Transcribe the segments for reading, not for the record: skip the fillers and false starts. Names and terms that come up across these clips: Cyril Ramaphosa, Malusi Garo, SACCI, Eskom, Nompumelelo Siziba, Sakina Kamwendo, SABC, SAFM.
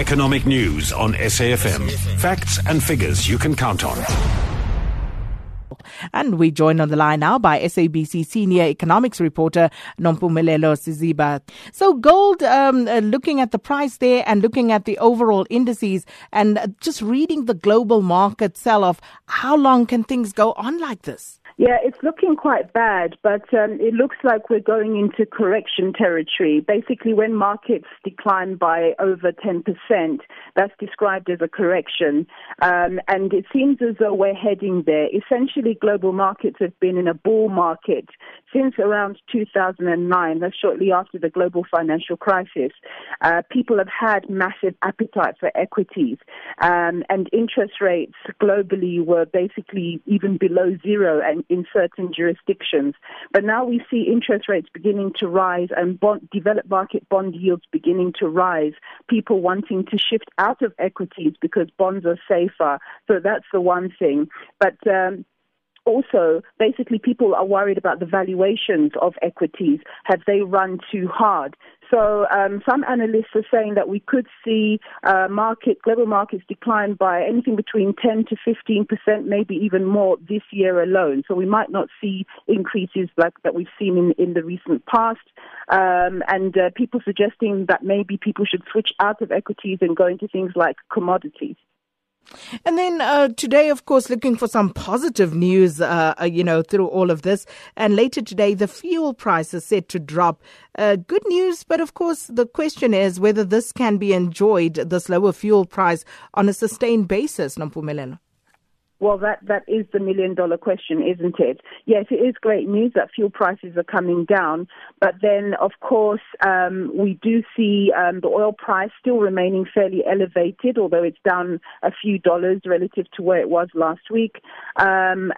economic news on SAFM. Facts and figures you can count on. And we join on the line now by SABC senior economics reporter Nompumelelo Siziba. So gold, looking at the price there and looking at the overall indices and just reading the global market sell-off, how long can things go on like this? Yeah, it's looking quite bad, but it looks like we're going into correction territory. Basically, when markets decline by over 10%, that's described as a correction. And it seems as though we're heading there. Essentially, global markets have been in a bull market since around 2009, that's shortly after the global financial crisis. People have had massive appetite for equities, and interest rates globally were basically even below zero and in certain jurisdictions. But now we see interest rates beginning to rise and developed market bond yields beginning to rise, people wanting to shift out of equities because bonds are safer. So that's the one thing. But also, basically, people are worried about the valuations of equities. Have they run too hard? So some analysts are saying that we could see global markets decline by anything between 10 to 15%, maybe even more this year alone. So we might not see increases like that we've seen in the recent past. And people suggesting that maybe people should switch out of equities and go into things like commodities. And then today, of course, looking for some positive news, through all of this. And later today, the fuel price is set to drop. Good news, but of course, the question is whether this can be enjoyed, this lower fuel price, on a sustained basis, Nompumelelo. Well, that is the million-dollar question, isn't it? Yes, it is great news that fuel prices are coming down. But then, of course, we do see the oil price still remaining fairly elevated, although it's down a few dollars relative to where it was last week. And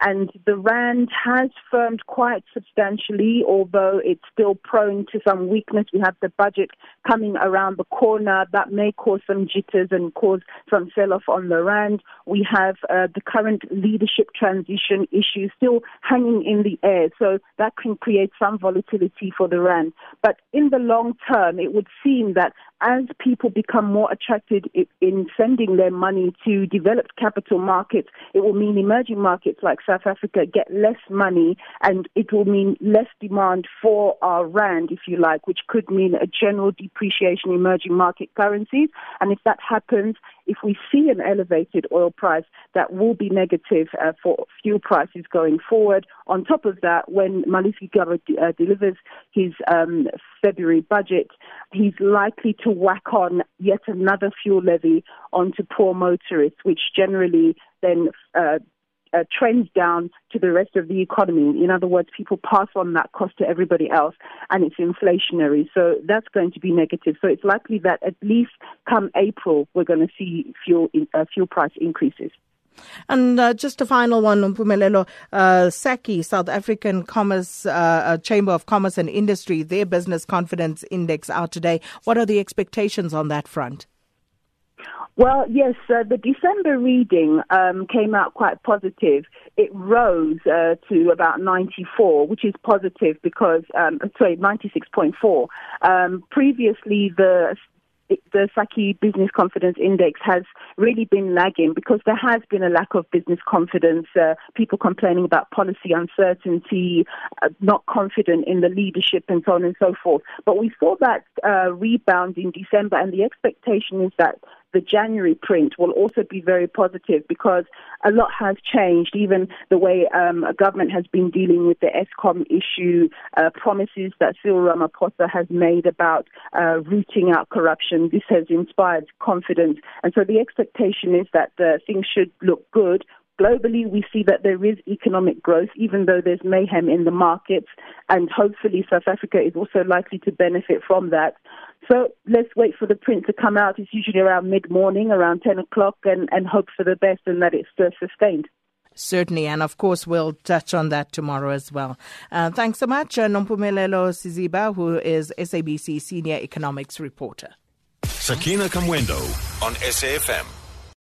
the rand has firmed quite substantially, although it's still prone to some weakness. We have the budget coming around the corner. That may cause some jitters and cause some sell-off on the rand. We have the current leadership transition issue still hanging in the air, so that can create some volatility for the rand. But in the long term, it would seem that as people become more attracted in sending their money to developed capital markets, it will mean emerging markets like South Africa get less money, and it will mean less demand for our rand, if you like, which could mean a general depreciation in emerging market currencies. And if that happens, if we see an elevated oil price, that will be negative for fuel prices going forward. On top of that, when Malusi Garo delivers his February budget, he's likely to whack on yet another fuel levy onto poor motorists, which generally then trends down to the rest of the economy. In other words, people pass on that cost to everybody else, and it's inflationary. So that's going to be negative. So it's likely that at least come April, we're going to see fuel price increases. And just a final one, Nompumelelo, SACCI, South African Commerce Chamber of Commerce and Industry, their business confidence index out today. What are the expectations on that front? Well, yes, the December reading came out quite positive. It rose to about 94, which is positive because, 96.4. Previously, the SACCI Business Confidence Index has really been lagging because there has been a lack of business confidence, people complaining about policy uncertainty, not confident in the leadership and so on and so forth. But we saw that rebound in December, and the expectation is that the January print will also be very positive because a lot has changed, even the way a government has been dealing with the Eskom issue, promises that Cyril Ramaphosa has made about rooting out corruption. This has inspired confidence. And so the expectation is that things should look good. Globally, we see that there is economic growth, even though there's mayhem in the markets, and hopefully South Africa is also likely to benefit from that. So let's wait for the print to come out. It's usually around mid-morning, around 10 o'clock, and hope for the best and that it's sustained. Certainly, and of course we'll touch on that tomorrow as well. Thanks so much, Nompumelelo Siziba, who is SABC Senior Economics Reporter. Sakina Kamwendo on SAFM.